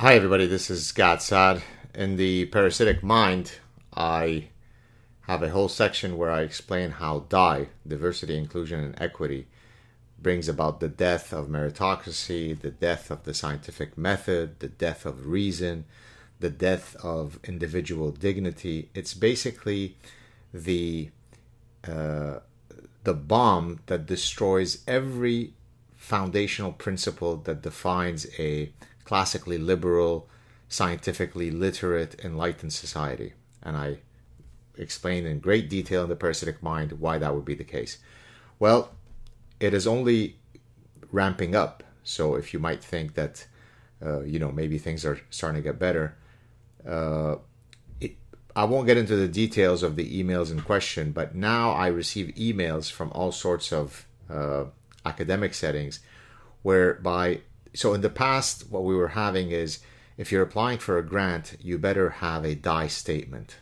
Hi everybody, this is Gad Saad. In The Parasitic Mind, I have a whole section where I explain how DIE, diversity, inclusion, and equity, brings about the death of meritocracy, the death of the scientific method, the death of reason, the death of individual dignity. It's basically the bomb that destroys every foundational principle that defines a classically liberal, scientifically literate, enlightened society. And I explained in great detail in The Parasitic Mind why that would be the case. Well, it is only ramping up. So if you might think that, maybe things are starting to get better, I won't get into the details of the emails in question, but now I receive emails from all sorts of academic settings whereby... So in the past, what we were having is, if you're applying for a grant, you better have a DIE statement.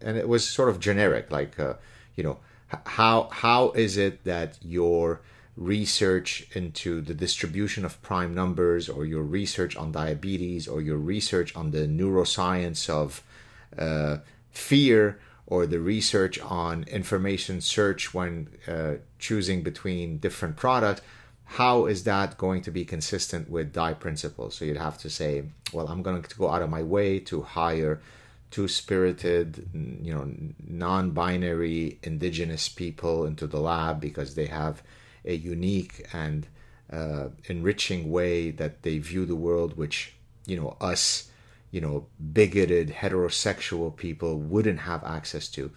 And it was sort of generic, like, how is it that your research into the distribution of prime numbers, or your research on diabetes, or your research on the neuroscience of fear, or the research on information search when choosing between different products, how is that going to be consistent with DIE principles? So you'd have to say, well, I'm going to go out of my way to hire two-spirited, non-binary indigenous people into the lab because they have a unique and enriching way that they view the world, which, us, bigoted, heterosexual people wouldn't have access to.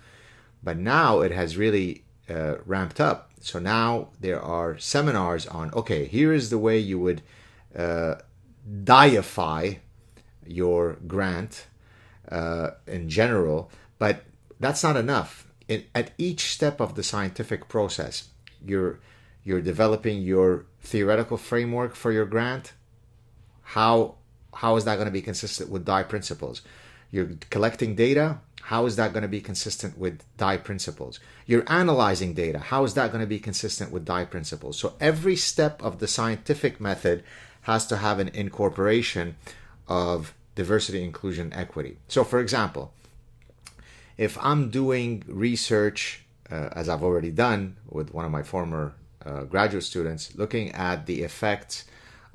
But now it has really ramped up. So now there are seminars on, okay, here is the way you would DIE-ify your grant in general, but that's not enough. At each step of the scientific process, you're developing your theoretical framework for your grant. How is that going to be consistent with DIE principles? You're collecting data. How is that going to be consistent with DIE principles? You're analyzing data. How is that going to be consistent with DIE principles? So every step of the scientific method has to have an incorporation of diversity, inclusion, equity. So for example, if I'm doing research, as I've already done with one of my former graduate students, looking at the effects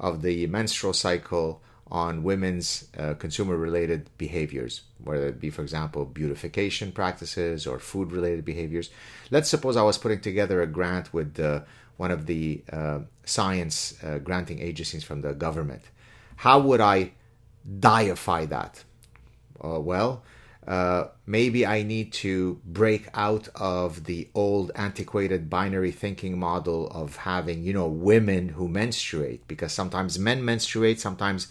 of the menstrual cycle on women's consumer-related behaviors, whether it be, for example, beautification practices or food-related behaviors. Let's suppose I was putting together a grant with one of the science granting agencies from the government. How would I DIE-ify that? Maybe I need to break out of the old antiquated binary thinking model of having, women who menstruate, because sometimes men menstruate, sometimes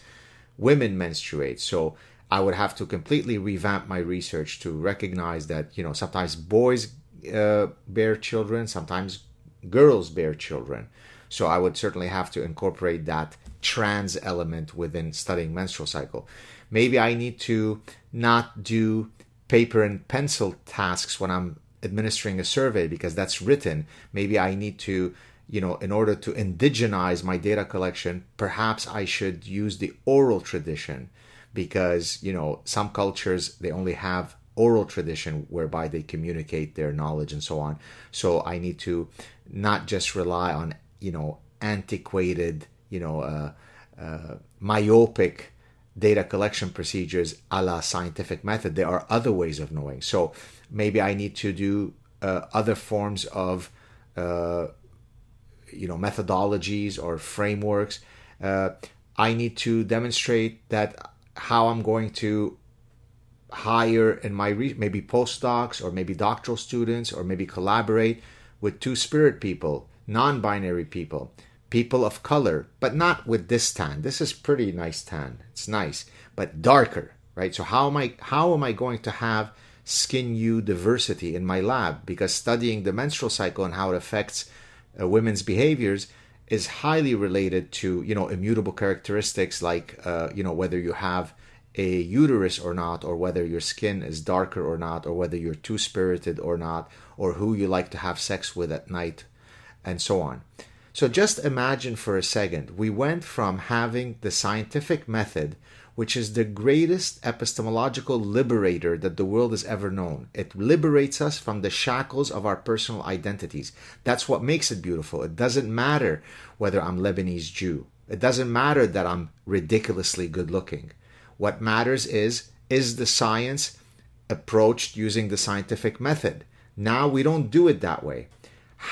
women menstruate. So I would have to completely revamp my research to recognize that, sometimes boys bear children, sometimes girls bear children. So I would certainly have to incorporate that trans element within studying menstrual cycle. Maybe I need to not do paper and pencil tasks when I'm administering a survey because that's written. Maybe I need to, in order to indigenize my data collection, perhaps I should use the oral tradition because, some cultures, they only have oral tradition whereby they communicate their knowledge and so on. So I need to not just rely on, antiquated, myopic data collection procedures a la scientific method. There are other ways of knowing. So maybe I need to do other forms of, methodologies or frameworks. I need to demonstrate that how I'm going to hire in my maybe postdocs or maybe doctoral students, or maybe collaborate with two-spirit people, non-binary people, people of color, but not with this tan. This is pretty nice tan. It's nice, but darker, right? So how am I going to have skin hue diversity in my lab? Because studying the menstrual cycle and how it affects women's behaviors is highly related to, immutable characteristics like, whether you have a uterus or not, or whether your skin is darker or not, or whether you're two-spirited or not, or who you like to have sex with at night, and so on. So just imagine for a second, we went from having the scientific method, which is the greatest epistemological liberator that the world has ever known. It liberates us from the shackles of our personal identities. That's what makes it beautiful. It doesn't matter whether I'm Lebanese Jew. It doesn't matter that I'm ridiculously good looking. What matters is the science approached using the scientific method? Now we don't do it that way.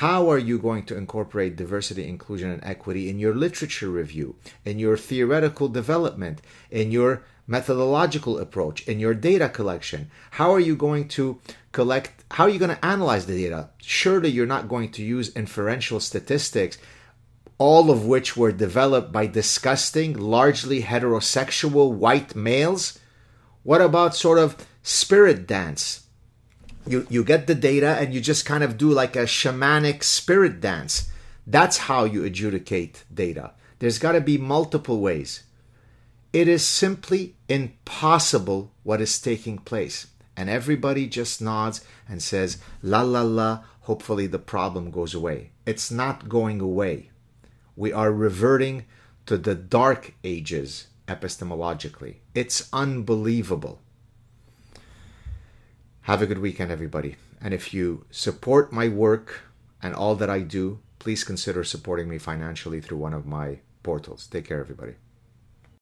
How are you going to incorporate diversity, inclusion, and equity in your literature review, in your theoretical development, in your methodological approach, in your data collection? How are you going to collect, how are you going to analyze the data? Surely you're not going to use inferential statistics, all of which were developed by disgusting, largely heterosexual white males. What about sort of spirit dance? You get the data and you just kind of do like a shamanic spirit dance. That's how you adjudicate data. There's got to be multiple ways. It is simply impossible what is taking place. And everybody just nods and says, la, la, la, hopefully the problem goes away. It's not going away. We are reverting to the dark ages epistemologically. It's unbelievable. Have a good weekend, everybody. And if you support my work and all that I do, please consider supporting me financially through one of my portals. Take care, everybody.